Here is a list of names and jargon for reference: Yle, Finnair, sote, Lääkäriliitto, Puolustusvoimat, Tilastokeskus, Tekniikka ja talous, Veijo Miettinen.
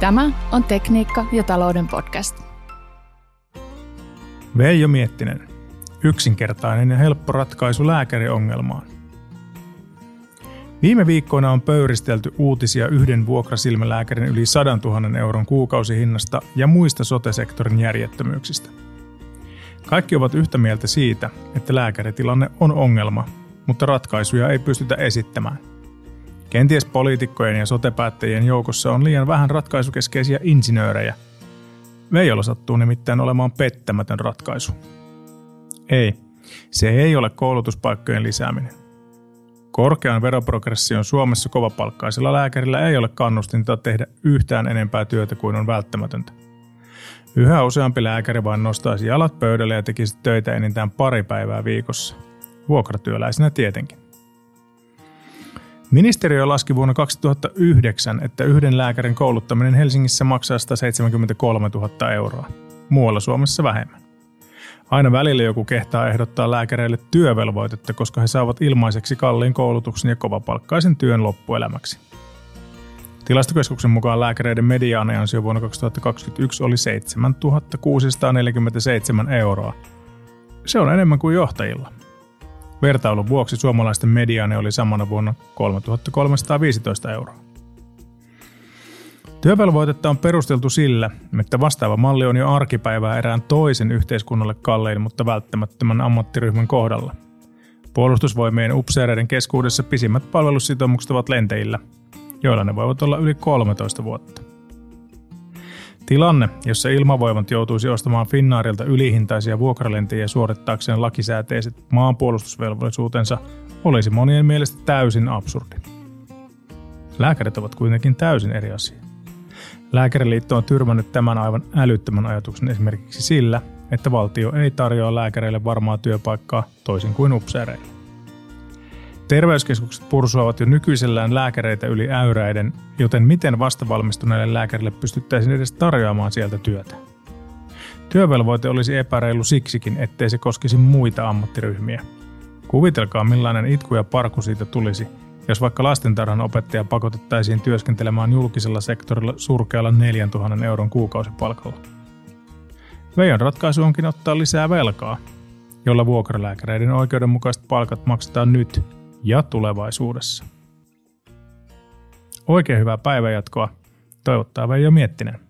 Tämä on Tekniikka ja talouden podcast. Veijo Miettinen. Yksinkertainen ja helppo ratkaisu lääkäriongelmaan. Viime viikkoina on pöyristelty uutisia yhden vuokrasilmälääkärin yli 100 000 euron kuukausihinnasta ja muista sote-sektorin järjettömyyksistä. Kaikki ovat yhtä mieltä siitä, että lääkäritilanne on ongelma, mutta ratkaisuja ei pystytä esittämään. Kenties poliitikkojen ja sote-päättäjien joukossa on liian vähän ratkaisukeskeisiä insinöörejä. Veijolla sattuu nimittäin olemaan pettämätön ratkaisu. Ei, se ei ole koulutuspaikkojen lisääminen. Korkean veroprogression Suomessa kovapalkkaisella lääkärillä ei ole kannustinta tehdä yhtään enempää työtä kuin on välttämätöntä. Yhä useampi lääkäri vain nostaisi jalat pöydälle ja tekisi töitä enintään 2 päivää viikossa. Vuokratyöläisenä tietenkin. Ministeriö laski vuonna 2009, että yhden lääkärin kouluttaminen Helsingissä maksaa 173 000 euroa, muualla Suomessa vähemmän. Aina välillä joku kehtaa ehdottaa lääkäreille työvelvoitetta, koska he saavat ilmaiseksi kalliin koulutuksen ja kovapalkkaisen työn loppuelämäksi. Tilastokeskuksen mukaan lääkäreiden mediaaniansio vuonna 2021 oli 7 647 euroa. Se on enemmän kuin johtajilla. Vertailun vuoksi suomalaisten mediaani oli samana vuonna 3 315 euroa. Työvelvoitetta on perusteltu sillä, että vastaava malli on jo arkipäivää erään toisen yhteiskunnalle kallein, mutta välttämättömän ammattiryhmän kohdalla. Puolustusvoimien upseereiden keskuudessa pisimmät palvelussitoumukset ovat lentäjillä, joilla ne voivat olla yli 13 vuotta. Tilanne, jossa ilmavoimat joutuisi ostamaan Finnairilta ylihintaisia vuokralentejä suorittaakseen lakisääteiset maanpuolustusvelvollisuutensa, olisi monien mielestä täysin absurdi. Lääkärit ovat kuitenkin täysin eri asia. Lääkäriliitto on tyrmännyt tämän aivan älyttömän ajatuksen esimerkiksi sillä, että valtio ei tarjoa lääkäreille varmaa työpaikkaa toisin kuin upseereille. Terveyskeskukset pursuavat jo nykyisellään lääkäreitä yli äyräiden, joten miten vastavalmistuneelle lääkärille pystyttäisiin edes tarjoamaan sieltä työtä? Työvelvoite olisi epäreilu siksikin, ettei se koskisi muita ammattiryhmiä. Kuvitelkaa millainen itku ja parku siitä tulisi, jos vaikka lastentarhan opettaja pakotettaisiin työskentelemään julkisella sektorilla surkealla 4000 euron kuukausipalkalla. Veijon ratkaisu onkin ottaa lisää velkaa, jolla vuokralääkäreiden oikeudenmukaiset palkat maksetaan nyt ja tulevaisuudessa. Oikein hyvää päivänjatkoa, toivottaa Veijo Miettinen.